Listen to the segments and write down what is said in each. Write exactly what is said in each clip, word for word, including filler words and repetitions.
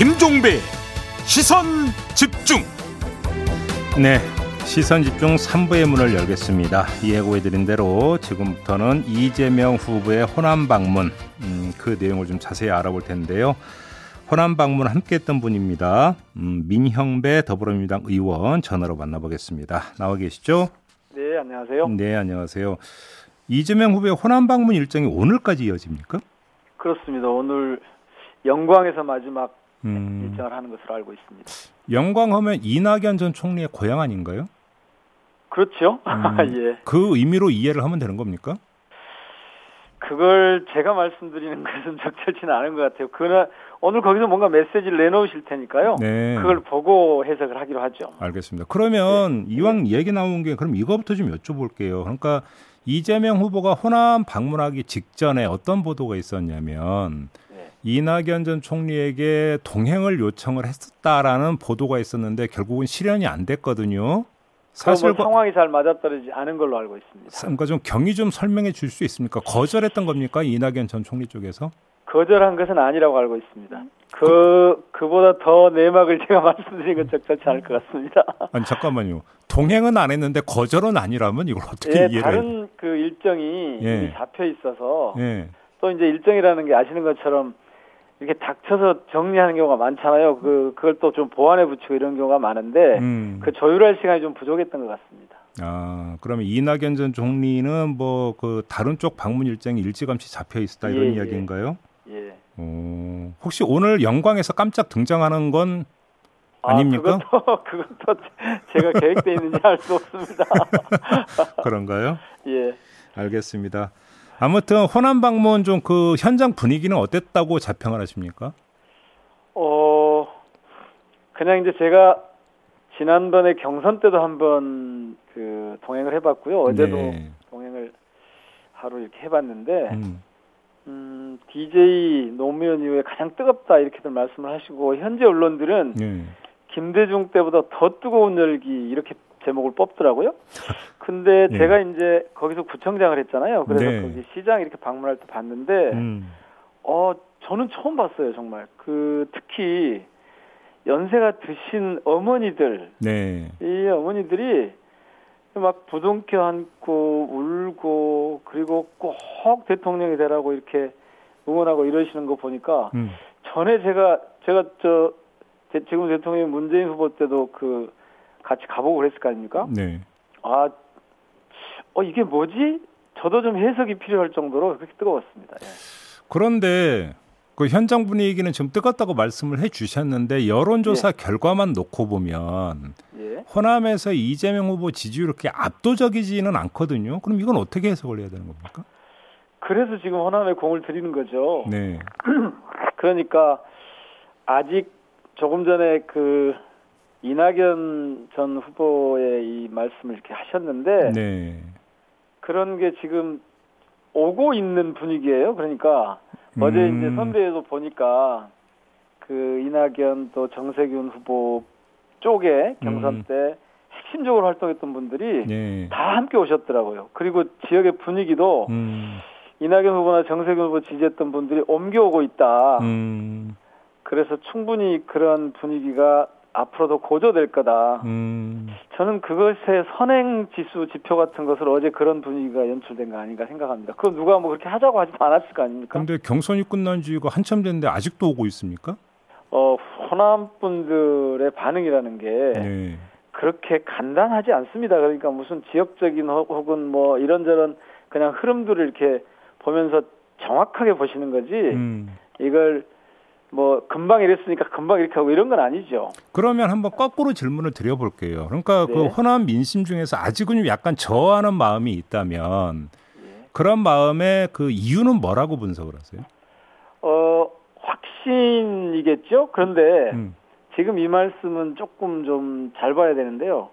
김종배 시선집중. 네, 시선집중 삼 부의 문을 열겠습니다. 예고해드린 대로 지금부터는 이재명 후보의 호남 방문, 음, 그 내용을 좀 자세히 알아볼 텐데요. 호남 방문 함께했던 분입니다. 음, 민형배 더불어민주당 의원 전화로 만나보겠습니다. 나와 계시죠? 네, 안녕하세요. 네, 안녕하세요. 이재명 후보의 호남 방문 일정이 오늘까지 이어집니까? 그렇습니다. 오늘 영광에서 마지막 음... 일정을 하는 것으로 알고 있습니다. 영광하면 이낙연 전 총리의 고향 아닌가요? 그렇죠. 음, 예. 그 의미로 이해를 하면 되는 겁니까? 그걸 제가 말씀드리는 것은 적절치는 않은 것 같아요. 그날 오늘 거기서 뭔가 메시지를 내놓으실 테니까요. 네. 그걸 보고 해석을 하기로 하죠. 알겠습니다. 그러면 네. 이왕 얘기 나온 게 그럼 이거부터 좀 여쭤볼게요. 그러니까 이재명 후보가 호남 방문하기 직전에 어떤 보도가 있었냐면 네. 이낙연 전 총리에게 동행을 요청을 했었다라는 보도가 있었는데 결국은 실현이 안 됐거든요. 사실 뭐 상황이 잘 맞아떨어지지 않은 걸로 알고 있습니다. 그러니까 좀 경위 좀 설명해 줄 수 있습니까? 거절했던 겁니까? 이낙연 전 총리 쪽에서? 거절한 것은 아니라고 알고 있습니다. 그, 그보다 더 내막을 제가 말씀드린 건 적절치 않을 것 같습니다. 아니, 잠깐만요. 동행은 안 했는데 거절은 아니라면 이걸 어떻게 예, 이해를 다른 해야... 그 일정이 예. 이미 잡혀 있어서 예. 또 이제 일정이라는 게 아시는 것처럼 이렇게 닥쳐서 정리하는 경우가 많잖아요. 그, 그걸 또 좀 보완해 붙이고 이런 경우가 많은데 음. 그 조율할 시간이 좀 부족했던 것 같습니다. 아, 그러면 이낙연 전 총리는 뭐 그 다른 쪽 방문 일정이 일찌감치 잡혀 있었다 이런 예, 이야기인가요? 예. 오, 혹시 오늘 영광에서 깜짝 등장하는 건 아닙니까? 아, 그것도, 그것도 제가 계획돼 있는지 알 수 없습니다. 그런가요? 예. 알겠습니다. 아무튼 호남 방문 좀 그 현장 분위기는 어땠다고 자평을 하십니까? 어, 그냥 이제 제가 지난번에 경선 때도 한번 그 동행을 해봤고요. 어제도 네. 동행을 하루 이렇게 해봤는데 음. 음, 디제이 노무현 이후에 가장 뜨겁다 이렇게들 말씀을 하시고 현재 언론들은 네. 김대중 때보다 더 뜨거운 열기 이렇게 제목을 뽑더라고요. 근데 네. 제가 이제 거기서 구청장을 했잖아요. 그래서 네. 거기 시장 이렇게 방문할 때 봤는데 음. 어 저는 처음 봤어요. 정말 그 특히 연세가 드신 어머니들 네. 이 어머니들이 막 부둥켜 안고 울고 그리고 꼭 대통령이 되라고 이렇게 응원하고 이러시는 거 보니까 음. 전에 제가 제가 저 제, 지금 대통령 문재인 후보 때도 그 같이 가보고 그랬을 거 아닙니까? 네. 아, 어 이게 뭐지? 저도 좀 해석이 필요할 정도로 그렇게 뜨거웠습니다. 예. 그런데 그 현장 분위기는 지금 뜨겁다고 말씀을 해주셨는데 여론조사 예. 결과만 놓고 보면 예. 호남에서 이재명 후보 지지율이 그렇게 압도적이지는 않거든요. 그럼 이건 어떻게 해석을 해야 되는 겁니까? 그래서 지금 호남에 공을 들이는 거죠. 네. 그러니까 아직 조금 전에 그 이낙연 전 후보의 이 말씀을 이렇게 하셨는데 네. 그런 게 지금 오고 있는 분위기예요. 그러니까 음. 어제 이제 선대에서 보니까 그 이낙연 또 정세균 후보 쪽에 경선 음. 때 핵심적으로 활동했던 분들이 네. 다 함께 오셨더라고요. 그리고 지역의 분위기도 음. 이낙연 후보나 정세균 후보 지지했던 분들이 옮겨오고 있다. 음. 그래서 충분히 그런 분위기가 앞으로도 고조될 거다. 음. 저는 그것의 선행 지수 지표 같은 것을 어제 그런 분위기가 연출된 거 아닌가 생각합니다. 그럼 누가 뭐 그렇게 하자고 하지 않았을 거 아닙니까? 그런데 경선이 끝난 지가 한참 됐는데 아직도 오고 있습니까? 어, 호남 분들의 반응이라는 게 네. 그렇게 간단하지 않습니다. 그러니까 무슨 지역적인 혹은 뭐 이런저런 그냥 흐름들을 이렇게 보면서 정확하게 보시는 거지 음. 이걸 뭐 금방 이랬으니까 금방 이렇게 하고 이런 건 아니죠. 그러면 한번 거꾸로 질문을 드려볼게요. 그러니까 네. 그 호남 민심 중에서 아직은 약간 저하는 마음이 있다면 네. 그런 마음에 그 이유는 뭐라고 분석을 하세요? 어 확신이겠죠. 그런데 음. 지금 이 말씀은 조금 좀 잘 봐야 되는데요.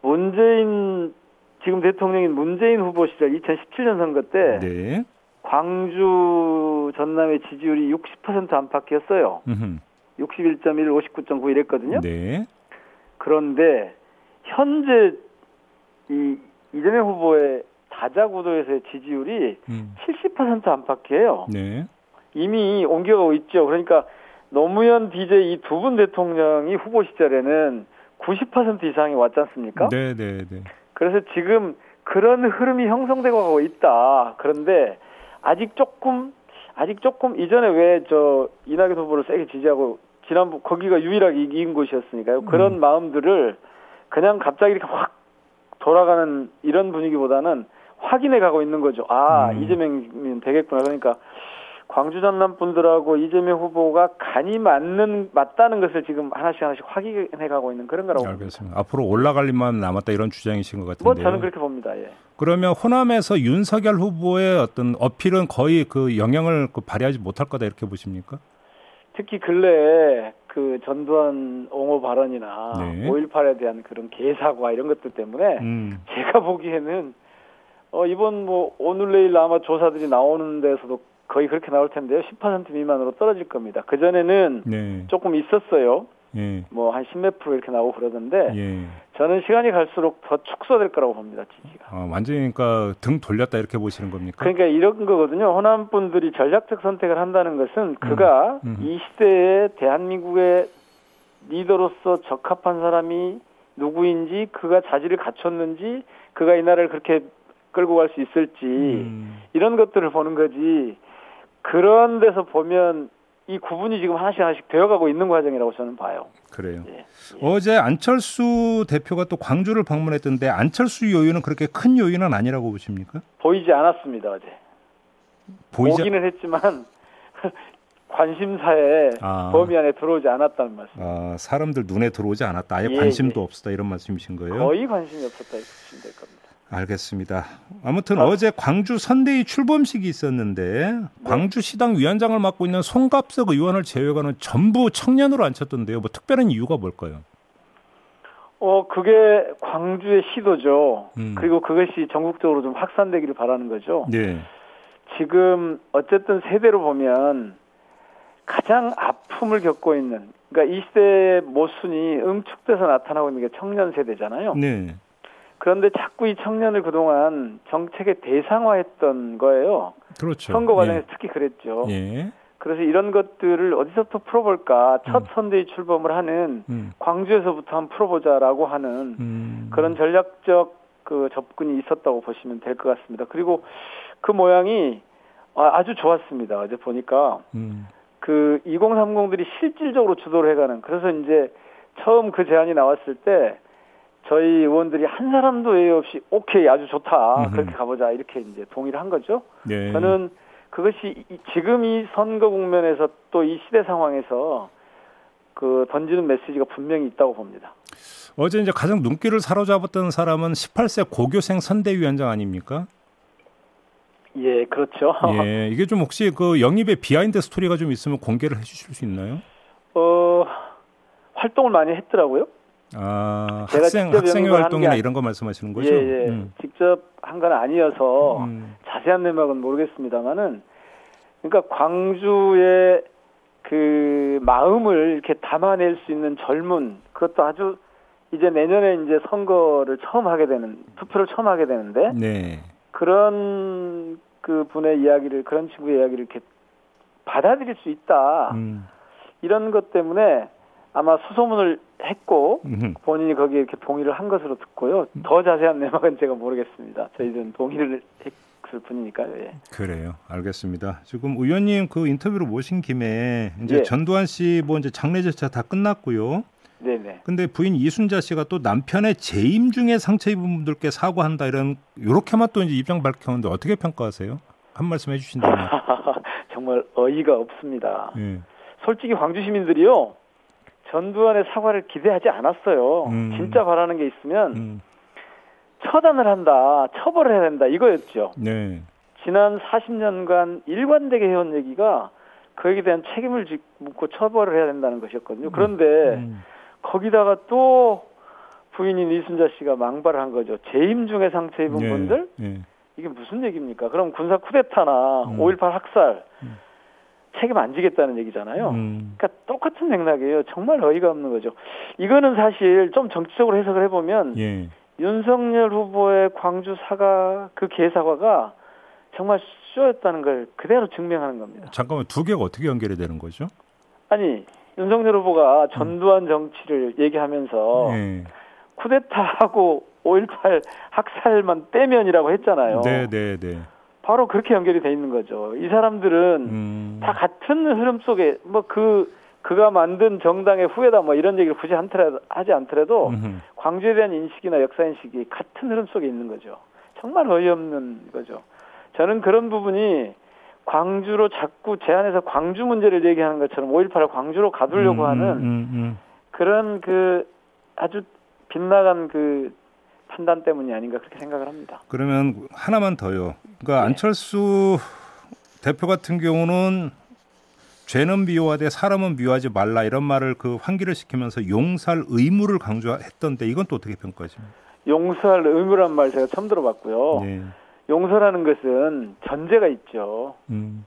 문재인 지금 대통령인 문재인 후보 시절 이천십칠 년 선거 때. 네. 광주 전남의 지지율이 육십 퍼센트 안팎이었어요. 음흠. 육십일 점 일, 오십구 점 구 이랬거든요. 네. 그런데 현재 이 이재명 후보의 다자구도에서의 지지율이 음. 칠십 퍼센트 안팎이에요. 네. 이미 옮겨가고 있죠. 그러니까 노무현 디제이 이 두 분 대통령이 후보 시절에는 구십 퍼센트 이상이 왔지 않습니까? 네, 네, 네. 그래서 지금 그런 흐름이 형성되고 가고 있다. 그런데 아직 조금 아직 조금 이전에 왜 저 이낙연 후보를 세게 지지하고 지난번 거기가 유일하게 이긴 곳이었으니까요. 그런 음. 마음들을 그냥 갑자기 이렇게 확 돌아가는 이런 분위기보다는 확인해 가고 있는 거죠. 아, 음. 이재명이면 되겠구나. 그러니까 광주 전남 분들하고 이재명 후보가 간이 맞는 맞다는 것을 지금 하나씩 하나씩 확인해 가고 있는 그런 거라고 알겠습니다. 봅니다. 앞으로 올라갈 일만 남았다 이런 주장이신 것 같은데요. 뭐 저는 그렇게 봅니다. 예. 그러면 호남에서 윤석열 후보의 어떤 어필은 거의 그 영향을 그 발휘하지 못할 거다 이렇게 보십니까? 특히 근래에 그 전두환 옹호 발언이나 네. 오일팔에 대한 그런 개사과 이런 것들 때문에 음. 제가 보기에는 어 이번 뭐 오늘 내일 아마 조사들이 나오는 데서도 거의 그렇게 나올 텐데요. 십 퍼센트 미만으로 떨어질 겁니다. 그전에는 네. 조금 있었어요. 예. 뭐 한 십몇 프로 이렇게 나오고 그러던데 예. 저는 시간이 갈수록 더 축소될 거라고 봅니다. 지지가. 아, 완전히 그러니까 등 돌렸다 이렇게 보시는 겁니까? 그러니까 이런 거거든요. 호남 분들이 전략적 선택을 한다는 것은 그가 음. 음. 이 시대에 대한민국의 리더로서 적합한 사람이 누구인지 그가 자질을 갖췄는지 그가 이 나라를 그렇게 끌고 갈 수 있을지 음. 이런 것들을 보는 거지 그런 데서 보면 이 구분이 지금 하나씩 하나씩 되어가고 있는 과정이라고 저는 봐요. 그래요. 예. 어제 안철수 대표가 또 광주를 방문했던데 안철수 요인은 그렇게 큰 요인은 아니라고 보십니까? 보이지 않았습니다. 어제. 보이지... 보기는 했지만 관심사의 아. 범위 안에 들어오지 않았다는 말씀. 아, 사람들 눈에 들어오지 않았다. 아예 예, 관심도 예. 없었다 이런 말씀이신 거예요? 거의 관심이 없었다 이렇게 보시면 될 겁니다. 알겠습니다. 아무튼 아, 어제 광주 선대위 출범식이 있었는데 네. 광주시당 위원장을 맡고 있는 송갑석 의원을 제외하고는 전부 청년으로 앉혔던데요. 뭐 특별한 이유가 뭘까요? 어 그게 광주의 시도죠. 음. 그리고 그것이 전국적으로 좀 확산되기를 바라는 거죠. 네. 지금 어쨌든 세대로 보면 가장 아픔을 겪고 있는 그러니까 이 시대의 모순이 응축돼서 나타나고 있는 게 청년 세대잖아요. 네. 그런데 자꾸 이 청년을 그동안 정책의 대상화했던 거예요. 그렇죠. 선거 과정에서 예. 특히 그랬죠. 예. 그래서 이런 것들을 어디서부터 풀어볼까. 첫 음. 선대위 출범을 하는 음. 광주에서부터 한번 풀어보자라고 하는 음. 그런 전략적 그 접근이 있었다고 보시면 될 것 같습니다. 그리고 그 모양이 아주 좋았습니다. 어제 보니까 음. 그 이공삼공들이 실질적으로 주도를 해가는. 그래서 이제 처음 그 제안이 나왔을 때 저희 의원들이 한 사람도 예외 없이 오케이 아주 좋다 그렇게 가보자 이렇게 이제 동의를 한 거죠. 네. 저는 그것이 지금 이 선거 국면에서 또 이 시대 상황에서 그 던지는 메시지가 분명히 있다고 봅니다. 어제 이제 가장 눈길을 사로잡았던 사람은 십팔 세 고교생 선대위원장 아닙니까? 예, 그렇죠. 예, 이게 좀 혹시 그 영입의 비하인드 스토리가 좀 있으면 공개를 해주실 수 있나요? 어 활동을 많이 했더라고요. 아, 제가 학생, 직접 학생회 활동이나 이런 거 말씀하시는 거죠? 예, 예. 음. 직접 한 건 아니어서 음. 자세한 내막은 모르겠습니다만은 그러니까 광주의 그 마음을 이렇게 담아낼 수 있는 젊은 그것도 아주 이제 내년에 이제 선거를 처음 하게 되는 투표를 처음 하게 되는데 네. 그런 그 분의 이야기를 그런 친구의 이야기를 이렇게 받아들일 수 있다 음. 이런 것 때문에 아마 수소문을 했고 본인이 거기에 이렇게 동의를 한 것으로 듣고요. 더 자세한 내막은 제가 모르겠습니다. 저희들은 동의를 했을 뿐이니까요. 예. 그래요. 알겠습니다. 지금 의원님 그 인터뷰로 모신 김에 이제 예. 전두환 씨 뭐 이제 장례 절차 다 끝났고요. 네네. 근데 부인 이순자 씨가 또 남편의 재임 중에 상처 입은 분들께 사과한다 이런 요렇게만 또 이제 입장 밝혔는데 어떻게 평가하세요? 한 말씀 해주신다면. 정말 어이가 없습니다. 예. 솔직히 광주 시민들이요. 전두환의 사과를 기대하지 않았어요. 음. 진짜 바라는 게 있으면 음. 처단을 한다, 처벌을 해야 된다 이거였죠. 네. 지난 사십 년간 일관되게 해온 얘기가 그에 대한 책임을 묻고 처벌을 해야 된다는 것이었거든요. 그런데 음. 거기다가 또 부인인 이순자 씨가 망발을 한 거죠. 재임 중에 상처 입은 네. 분들? 네. 이게 무슨 얘기입니까? 그럼 군사 쿠데타나 음. 오일팔 학살 음. 책임 안 지겠다는 얘기잖아요. 음. 그러니까 똑같은 맥락이에요. 정말 어이가 없는 거죠. 이거는 사실 좀 정치적으로 해석을 해보면 예. 윤석열 후보의 광주 사과 그 개사과가 정말 쇼였다는 걸 그대로 증명하는 겁니다. 잠깐만 두 개가 어떻게 연결이 되는 거죠? 아니 윤석열 후보가 전두환 정치를 얘기하면서 네. 쿠데타하고 오일팔 학살만 빼면이라고 했잖아요. 네, 네, 네. 바로 그렇게 연결이 돼 있는 거죠. 이 사람들은 음. 다 같은 흐름 속에 뭐 그 그가 만든 정당의 후예다 뭐 이런 얘기를 굳이 한테라도 하지 않더라도 음흠. 광주에 대한 인식이나 역사 인식이 같은 흐름 속에 있는 거죠. 정말 어이없는 거죠. 저는 그런 부분이 광주로 자꾸 제안해서 광주 문제를 얘기하는 것처럼 오일팔을 광주로 가두려고 음, 하는 음, 음. 그런 그 아주 빗나간 그 판단 때문이 아닌가 그렇게 생각을 합니다. 그러면 하나만 더요. 그러니까 네. 안철수 대표 같은 경우는 죄는 미워하되 사람은 미워하지 말라 이런 말을 그 환기를 시키면서 용서할 의무를 강조했던데 이건 또 어떻게 평가하십니까? 용서할 의무란 말 제가 처음 들어봤고요. 네. 용서라는 것은 전제가 있죠. 음.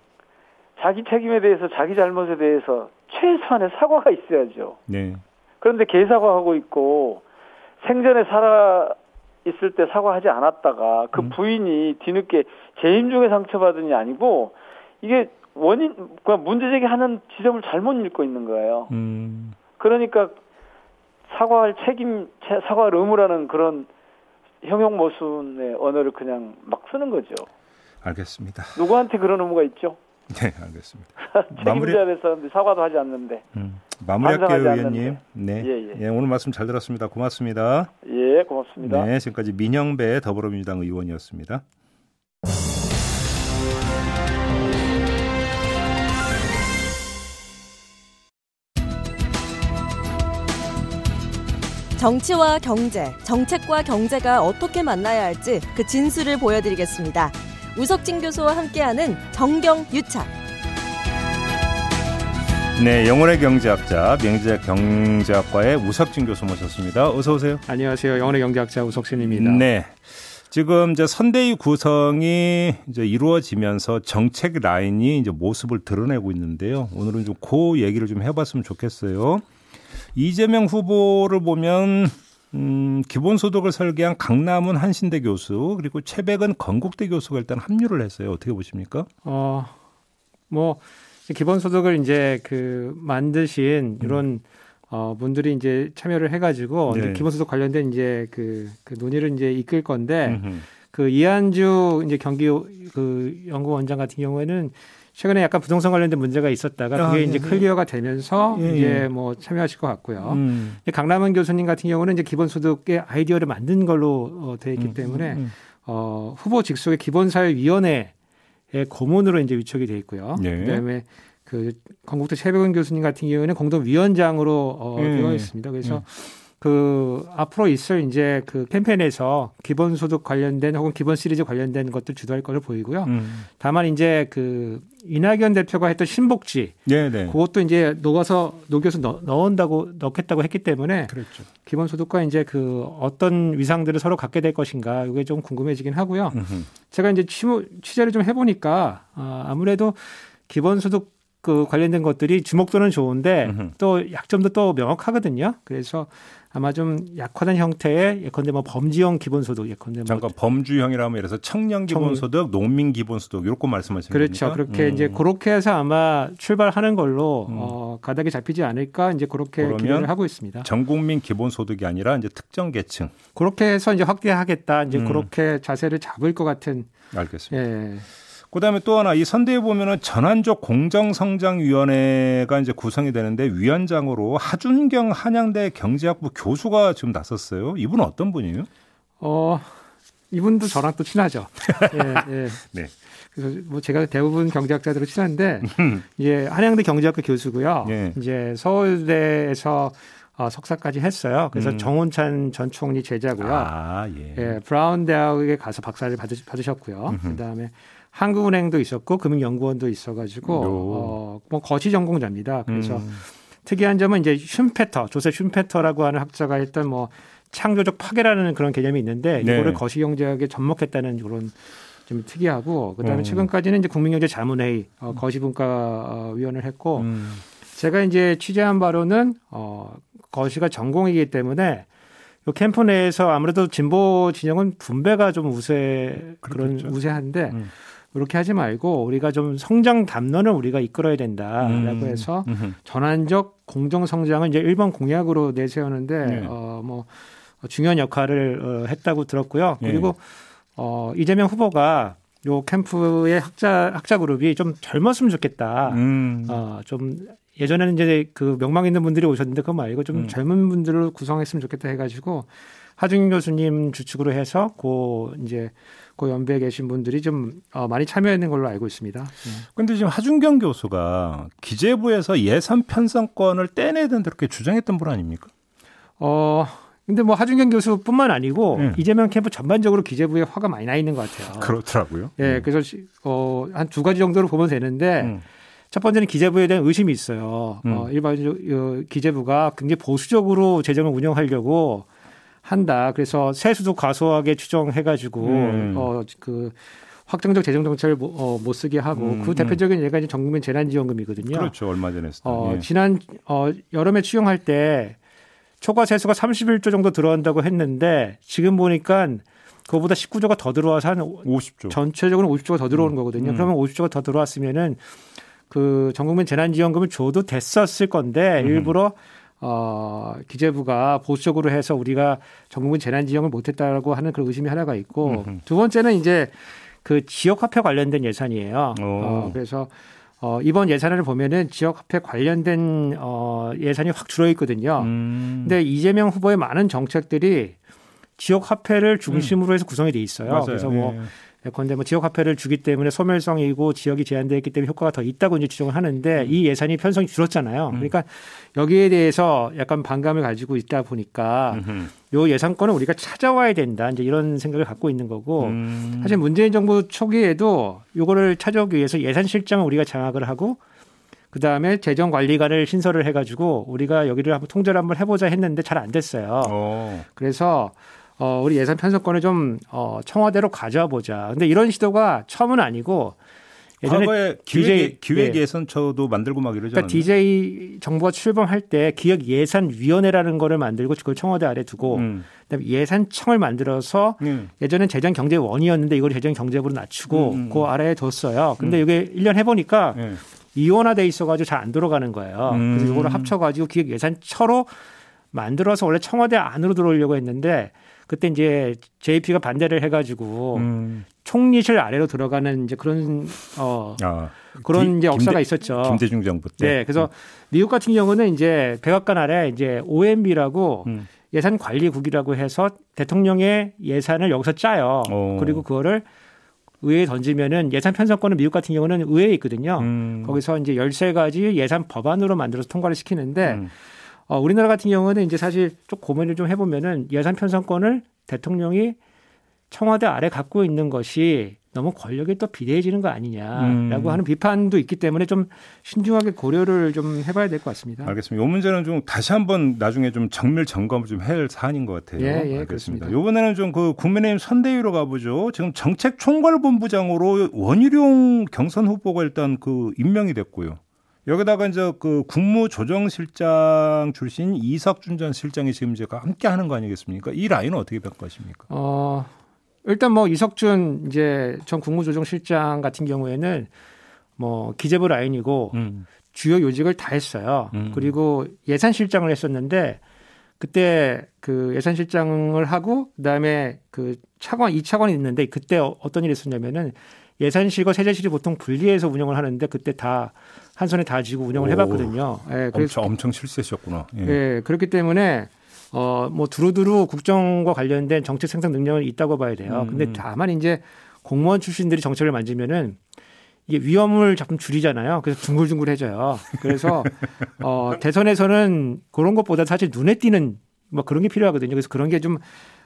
자기 책임에 대해서 자기 잘못에 대해서 최소한의 사과가 있어야죠. 네. 그런데 개사과하고 있고 생전에 살아있을 때 사과하지 않았다가 그 음. 부인이 뒤늦게 재임 중에 상처받은 게 아니고 이게 원인, 그냥 문제제기하는 지점을 잘못 읽고 있는 거예요. 음. 그러니까 사과할 책임, 사과할 의무라는 그런 형용 모순의 언어를 그냥 막 쓰는 거죠. 알겠습니다. 누구한테 그런 의무가 있죠? 네, 알겠습니다. 책임져야 될 사람들이 사과도 하지 않는데. 음, 마무리할게요, 의원님. 네, 예, 예. 예, 오늘 말씀 잘 들었습니다. 고맙습니다. 예, 고맙습니다. 네, 지금까지 민형배 더불어민주당 의원이었습니다. 정치와 경제, 정책과 경제가 어떻게 만나야 할지 그 진수를 보여드리겠습니다. 우석진 교수와 함께하는 정경유착. 네, 영혼의 경제학자, 명지대 경제학과의 우석진 교수 모셨습니다. 어서 오세요. 안녕하세요. 영혼의 경제학자 우석진입니다. 네, 지금 이제 선대위 구성이 이제 이루어지면서 정책 라인이 이제 모습을 드러내고 있는데요. 오늘은 좀 그 얘기를 좀 해봤으면 좋겠어요. 이재명 후보를 보면 음, 기본소득을 설계한 강남훈 한신대 교수 그리고 최배근 건국대 교수가 일단 합류를 했어요. 어떻게 보십니까? 어, 뭐 기본소득을 이제 그 만드신 이런 음. 어, 분들이 이제 참여를 해가지고 네. 이제 기본소득 관련된 이제 그, 그 논의를 이제 이끌 건데 음흠. 그 이한주 이제 경기 그 연구원장 같은 경우에는. 최근에 약간 부동산 관련된 문제가 있었다가 그게 아, 이제 예, 클리어가 되면서 예, 이제 뭐 참여하실 것 같고요. 음. 강남훈 교수님 같은 경우는 이제 기본소득의 아이디어를 만든 걸로 되어 있기 음, 때문에 음, 음. 어, 후보 직속의 기본사회위원회의 고문으로 이제 위촉이 되어 있고요. 예. 그다음에 그 건국대 최배근 교수님 같은 경우는 공동위원장으로 어, 예. 되어 있습니다. 그래서 예. 그 앞으로 있을 이제 그 캠페인에서 기본소득 관련된 혹은 기본 시리즈 관련된 것들 주도할 것으로 보이고요. 음. 다만 이제 그 이낙연 대표가 했던 신복지, 네네. 그것도 이제 녹아서 녹여서 넣, 넣은다고 넣겠다고 했기 때문에 그랬죠. 기본소득과 이제 그 어떤 위상들을 서로 갖게 될 것인가 이게 좀 궁금해지긴 하고요. 음흠. 제가 이제 취모, 취재를 좀 해보니까 어, 아무래도 기본소득 그 관련된 것들이 주목도는 좋은데 음흠. 또 약점도 또 명확하거든요. 그래서 아마 좀 약화된 형태의 예컨대 뭐 범주형 기본소득 예컨대 뭐 잠깐 범주형이라면 예를 들어서 청년 기본소득, 농민 기본소득 요렇게 말씀하시는 거죠. 그렇죠. 겁니까? 그렇게 음. 이제 그렇게 해서 아마 출발하는 걸로 음. 어, 가닥이 잡히지 않을까 이제 그렇게 기대를 하고 있습니다. 전 국민 기본소득이 아니라 이제 특정 계층. 그렇게 해서 이제 확대하겠다. 이제 음. 그렇게 자세를 잡을 것 같은. 알겠습니다. 예. 그다음에 또 하나 이 선대위 보면은 전환적 공정성장위원회가 이제 구성이 되는데 위원장으로 하준경 한양대 경제학부 교수가 지금 나섰어요. 이분은 어떤 분이에요? 어, 이분도 저랑 또 친하죠. 예, 예. 네. 그래서 뭐 제가 대부분 경제학자들로 친한데 예, 한양대 경제학부 교수고요. 예. 이제 서울대에서 어, 석사까지 했어요. 그래서 음. 정원찬 전 총리 제자고요. 아, 예. 예, 브라운 대학에 가서 박사를 받으, 받으셨고요. 음흠. 그다음에 한국은행도 있었고 금융연구원도 있어가지고 어, 뭐 거시 전공자입니다. 그래서 음. 특이한 점은 이제 슌페터, 조셉 슌페터라고 하는 학자가 했던 뭐 창조적 파괴라는 그런 개념이 있는데 네. 이거를 거시 경제학에 접목했다는 그런 좀 특이하고 그다음에 음. 최근까지는 이제 국민경제 자문회의 어, 거시분과위원을 했고 음. 제가 이제 취재한 바로는 어, 거시가 전공이기 때문에. 이 캠프 내에서 아무래도 진보 진영은 분배가 좀 우세 그렇겠죠. 그런 우세한데. 음. 이렇게 하지 말고 우리가 좀 성장 담론을 우리가 이끌어야 된다라고 음. 해서 전환적 공정 성장은 이제 일본 공약으로 내세우는데 네. 어, 뭐 중요한 역할을 했다고 들었고요. 그리고 네. 어, 이재명 후보가 요 캠프의 학자 학자 그룹이 좀 젊었으면 좋겠다. 음. 어, 좀 예전에는 이제 그 명망 있는 분들이 오셨는데 그거 말고 좀 음. 젊은 분들을 구성했으면 좋겠다 해가지고 하준경 교수님 주축으로 해서 그 이제 그 연배에 계신 분들이 좀 어, 많이 참여했는 걸로 알고 있습니다. 그런데 네. 지금 하준경 교수가 기재부에서 예산 편성권을 떼내야 된다 이렇게 주장했던 분 아닙니까? 어. 근데 뭐 하준경 교수뿐만 아니고 네. 이재명 캠프 전반적으로 기재부에 화가 많이 나 있는 것 같아요. 그렇더라고요. 예, 네, 그래서 어, 한 두 가지 정도로 보면 되는데 음. 첫 번째는 기재부에 대한 의심이 있어요. 음. 어, 일반적 어, 기재부가 굉장히 보수적으로 재정을 운영하려고 한다. 그래서 세수도 과소하게 추정해가지고 음. 어, 그 확정적 재정 정책을 못, 어, 못 쓰게 하고 음, 그 대표적인 예가 이제 정부민 재난지원금이거든요. 그렇죠, 얼마 전에 했던. 어, 예. 지난 어, 여름에 추경할 때. 초과 세수가 삼십일 조 정도 들어간다고 했는데 지금 보니까 그거보다 십구 조가 더 들어와서 한 오십 조. 전체적으로 오십 조가 더 들어오는 음. 거거든요. 음. 그러면 오십 조가 더 들어왔으면은 그 전국민 재난지원금을 줘도 됐었을 건데 음. 일부러 어, 기재부가 보수적으로 해서 우리가 전국민 재난지원금을 못했다라고 하는 그런 의심이 하나가 있고 음. 두 번째는 이제 그 지역화폐 관련된 예산이에요. 어, 그래서 어, 이번 예산을 보면은 지역화폐 관련된 어, 예산이 확 줄어 있거든요. 그런데 음. 이재명 후보의 많은 정책들이 지역화폐를 중심으로 음. 해서 구성이 돼 있어요. 맞아요. 그래서 뭐 네. 예컨대 뭐 지역화폐를 주기 때문에 소멸성이고 지역이 제한되어 있기 때문에 효과가 더 있다고 이제 주장을 하는데 음. 이 예산이 편성이 줄었잖아요. 음. 그러니까 여기에 대해서 약간 반감을 가지고 있다 보니까 이 예산권은 우리가 찾아와야 된다. 이제 이런 생각을 갖고 있는 거고 음. 사실 문재인 정부 초기에도 이거를 찾아오기 위해서 예산실장을 우리가 장악을 하고 그다음에 재정관리관을 신설을 해가지고 우리가 여기를 한번 통제를 한번 해보자 했는데 잘 안 됐어요. 오. 그래서 어, 우리 예산 편성권을 좀, 어, 청와대로 가져와 보자. 근데 이런 시도가 처음은 아니고 예전에 과거에 디제이, 기획, 기획 예산처도 예. 만들고 막 이러잖아요. 그러니까 디제이 정부가 출범할 때 기획 예산위원회라는 거를 만들고 그걸 청와대 아래 두고 음. 그다음에 예산청을 만들어서 음. 예전엔 재정경제원이었는데 이걸 재정경제부로 낮추고 음. 그 아래에 뒀어요. 근데 음. 이게 일 년 해보니까 예. 이원화돼 있어가지고 잘 안 들어가는 거예요. 음. 그래서 이거를 합쳐가지고 기획 예산처로 만들어서 원래 청와대 안으로 들어오려고 했는데 그때 이제 제이피가 반대를 해가지고 음. 총리실 아래로 들어가는 이제 그런 어 아, 그런 기, 이제 역사가 김대, 있었죠. 김대중 정부 때. 네, 그래서 음. 미국 같은 경우는 이제 백악관 아래 이제 오엠비라고 음. 예산관리국이라고 해서 대통령의 예산을 여기서 짜요. 오. 그리고 그거를 의회에 던지면은 예산 편성권은 미국 같은 경우는 의회에 있거든요. 음. 거기서 이제 열세 가지 예산 법안으로 만들어서 통과를 시키는데. 음. 어, 우리나라 같은 경우는 이제 사실 좀 고민을 좀 해보면은 예산 편성권을 대통령이 청와대 아래 갖고 있는 것이 너무 권력이 또 비대해지는 거 아니냐라고 음. 하는 비판도 있기 때문에 좀 신중하게 고려를 좀 해봐야 될 것 같습니다. 알겠습니다. 이 문제는 좀 다시 한번 나중에 좀 정밀 점검을 좀 해야 할 사안인 것 같아요. 예, 예, 알겠습니다. 그렇습니다. 이번에는 좀 그 국민의힘 선대위로 가보죠. 지금 정책총괄본부장으로 원희룡 경선 후보가 일단 그 임명이 됐고요. 여기다가 이제 그 국무조정실장 출신 이석준 전 실장이 지금 이제 함께 하는 거 아니겠습니까? 이 라인은 어떻게 볼 것입니까? 어, 일단 뭐 이석준 이제 전 국무조정실장 같은 경우에는 뭐 기재부 라인이고 음. 주요 요직을 다 했어요. 음. 그리고 예산실장을 했었는데 그때 그 예산실장을 하고 그다음에 그 차관 이 차관이 있는데 그때 어떤 일이 있었냐면은 예산실과 세제실이 보통 분리해서 운영을 하는데 그때 다 한 손에 다 쥐고 운영을 오, 해봤거든요. 예, 그래서 엄청, 엄청 실세셨구나. 예. 예, 그렇기 때문에 어, 뭐 두루두루 국정과 관련된 정책 생산 능력은 있다고 봐야 돼요. 그런데 음. 다만 이제 공무원 출신들이 정책을 만지면은 이게 위험을 자꾸 줄이잖아요. 그래서 둥글둥글해져요. 그래서 어, 대선에서는 그런 것보다 사실 눈에 띄는 뭐 그런 게 필요하거든요. 그래서 그런 게 좀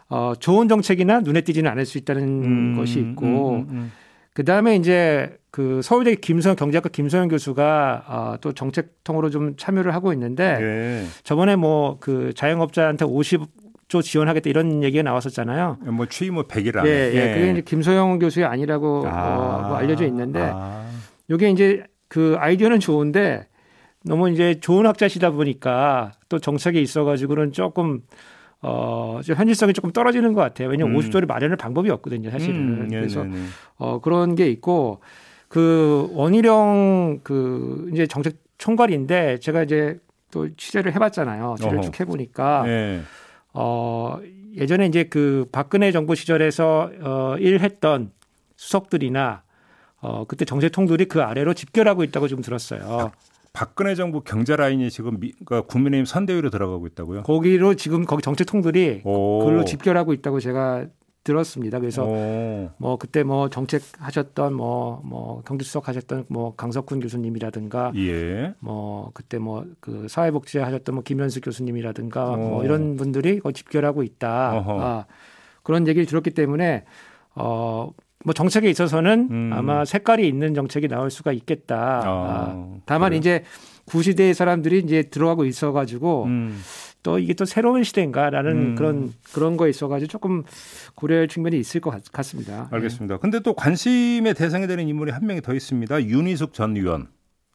어, 좋은 정책이나 눈에 띄지는 않을 수 있다는 음, 것이 있고. 음, 음, 음. 그 다음에 이제 그 서울대 김소연 경제학과 김소연 교수가 어, 또 정책통으로 좀 참여를 하고 있는데 네. 저번에 뭐 그 자영업자한테 오십 조 지원하겠다 이런 얘기가 나왔었잖아요. 뭐 취임 뭐 백 일 안에. 예, 예. 그게 이제 김소영 교수의 아니라고 아. 어, 알려져 있는데 아. 이게 이제 그 아이디어는 좋은데 너무 이제 좋은 학자시다 보니까 또 정책에 있어가지고는 조금 어, 현실성이 조금 떨어지는 것 같아요. 왜냐하면 음. 오십조를 마련할 방법이 없거든요, 사실은. 음, 그래서 어, 그런 게 있고, 그 원희룡 그 이제 정책 총괄인데 제가 이제 또 취재를 해봤잖아요. 취재를 쭉 해보니까 네. 어, 예전에 이제 그 박근혜 정부 시절에서 어, 일했던 수석들이나 어, 그때 정세통들이 그 아래로 집결하고 있다고 좀 들었어요. 박근혜 정부 경제 라인이 지금 미, 그러니까 국민의힘 선대위로 들어가고 있다고요? 거기로 지금 거기 정책통들이 오. 그걸로 집결하고 있다고 제가 들었습니다. 그래서 오. 뭐 그때 뭐 정책하셨던 뭐, 뭐 경제수석하셨던 뭐 강석훈 교수님이라든가, 예. 뭐 그때 뭐 그 사회복지 하셨던 뭐 김현수 교수님이라든가 오. 뭐 이런 분들이 집결하고 있다. 아, 그런 얘기를 들었기 때문에 어. 뭐 정책에 있어서는 음. 아마 색깔이 있는 정책이 나올 수가 있겠다. 아, 다만 그래요? 이제 구시대의 사람들이 이제 들어가고 있어가지고 음. 또 이게 또 새로운 시대인가라는 음. 그런 그런 거에 있어가지고 조금 고려할 측면이 있을 것 같, 같습니다. 알겠습니다. 그런데 예. 또 관심의 대상이 되는 인물이 한 명이 더 있습니다. 윤희숙 전 의원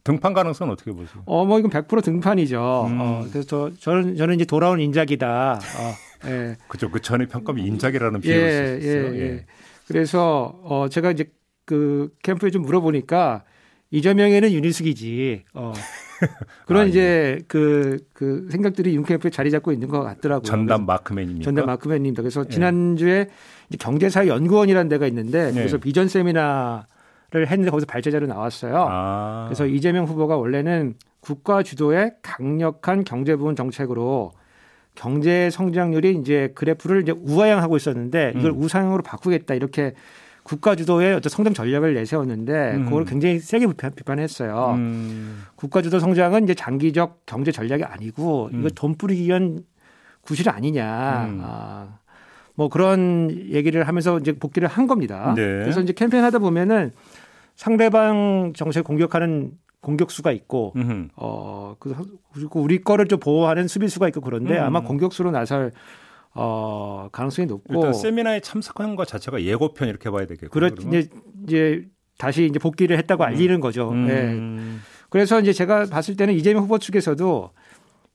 등판 가능성은 어떻게 보세요? 어, 뭐 이건 백 퍼센트 등판이죠. 음. 어, 그래서 저, 저는 저는 이제 돌아온 인작이다. 어, 예. 그죠. 그 전에 평가면 인작이라는 비유를 예, 썼어요. 예. 예. 예. 그래서 어 제가 이제 그 캠프에 좀 물어보니까 이재명에는 윤희숙이지 어 그런 아, 이제 그그 예. 그 생각들이 윤 캠프에 자리 잡고 있는 것 같더라고요. 전담 마크맨입니다. 전담 마크맨입니다. 그래서 지난주에 예. 경제사회연구원이라는 데가 있는데 그래서 예. 비전 세미나를 했는데 거기서 발제자로 나왔어요. 아. 그래서 이재명 후보가 원래는 국가 주도의 강력한 경제 부분 정책으로 경제 성장률이 이제 그래프를 이제 우하향하고 있었는데 이걸 음. 우상향으로 바꾸겠다 이렇게 국가 주도의 어떤 성장 전략을 내세웠는데 음. 그걸 굉장히 세게 비판했어요. 음. 국가 주도 성장은 이제 장기적 경제 전략이 아니고 음. 이거 돈 뿌리기 위한 구실 아니냐. 음. 아, 뭐 그런 얘기를 하면서 이제 복귀를 한 겁니다. 네. 그래서 이제 캠페인하다 보면은 상대방 정책 공격하는 공격수가 있고, 음흠. 어, 그리고 우리 거를 좀 보호하는 수비수가 있고 그런데 음. 아마 공격수로 나설 어, 가능성이 높고. 일단 세미나에 참석한 것 자체가 예고편 이렇게 봐야 되겠군요. 그렇 이제, 이제 다시 이제 복귀를 했다고 음. 알리는 거죠. 음. 네. 그래서 이제 제가 봤을 때는 이재명 후보 측에서도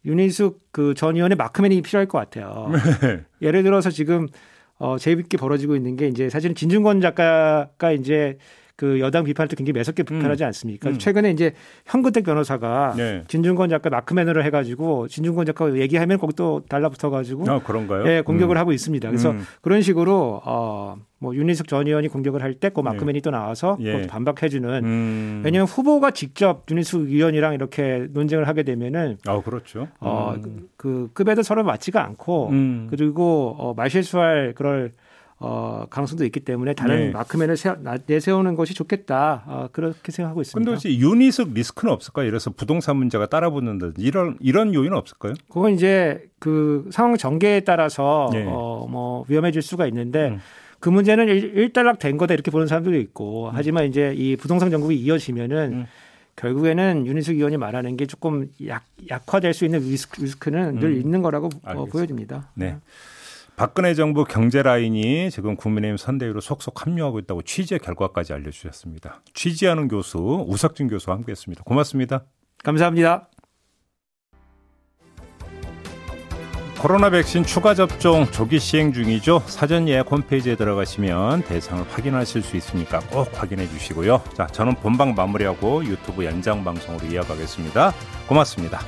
윤희숙 그 전 의원의 마크맨이 필요할 것 같아요. 네. 예를 들어서 지금 어, 재밌게 벌어지고 있는 게 이제 사실은 진중권 작가가 이제 그 여당 비판할 때 굉장히 매섭게 비판하지 음. 않습니까? 음. 최근에 이제 현근택 변호사가 네. 진중권 작가 마크맨으로 해가지고 진중권 작가 얘기하면 거기 또 달라붙어가지고 아, 그런가요? 예, 공격을 음. 하고 있습니다. 그래서 음. 그런 식으로 어, 뭐 윤희숙 전 의원이 공격을 할 때 그 마크맨이 네. 또 나와서 예. 반박해주는 음. 왜냐하면 후보가 직접 윤희숙 의원이랑 이렇게 논쟁을 하게 되면은 아 그렇죠. 어, 음. 그, 그 급에도 서로 맞지가 않고 음. 그리고 어, 말실수할 그럴 어, 가능성도 있기 때문에 다른 네. 마크맨을 세워, 내세우는 것이 좋겠다. 어, 그렇게 생각하고 있습니다. 그런데 윤희숙 리스크는 없을까요? 이래서 부동산 문제가 따라붙는다든지 이런, 이런 요인은 없을까요? 그건 이제 그 상황 전개에 따라서 네. 어, 뭐 위험해질 수가 있는데 음. 그 문제는 일단락 된 거다 이렇게 보는 사람들도 있고 음. 하지만 이제 이 부동산 정국이 이어지면은 음. 결국에는 윤희숙 의원이 말하는 게 조금 약, 약화될 수 있는 리스크, 리스크는 음. 늘 있는 거라고 어, 보여집니다. 네. 박근혜 정부 경제 라인이 지금 국민의힘 선대위로 속속 합류하고 있다고 취재 결과까지 알려주셨습니다. 취재하는 교수 우석진 교수와 함께했습니다. 고맙습니다. 감사합니다. 코로나 백신 추가 접종 조기 시행 중이죠. 사전 예약 홈페이지에 들어가시면 대상을 확인하실 수 있으니까 꼭 확인해 주시고요. 자, 저는 본방 마무리하고 유튜브 연장 방송으로 이어가겠습니다. 고맙습니다.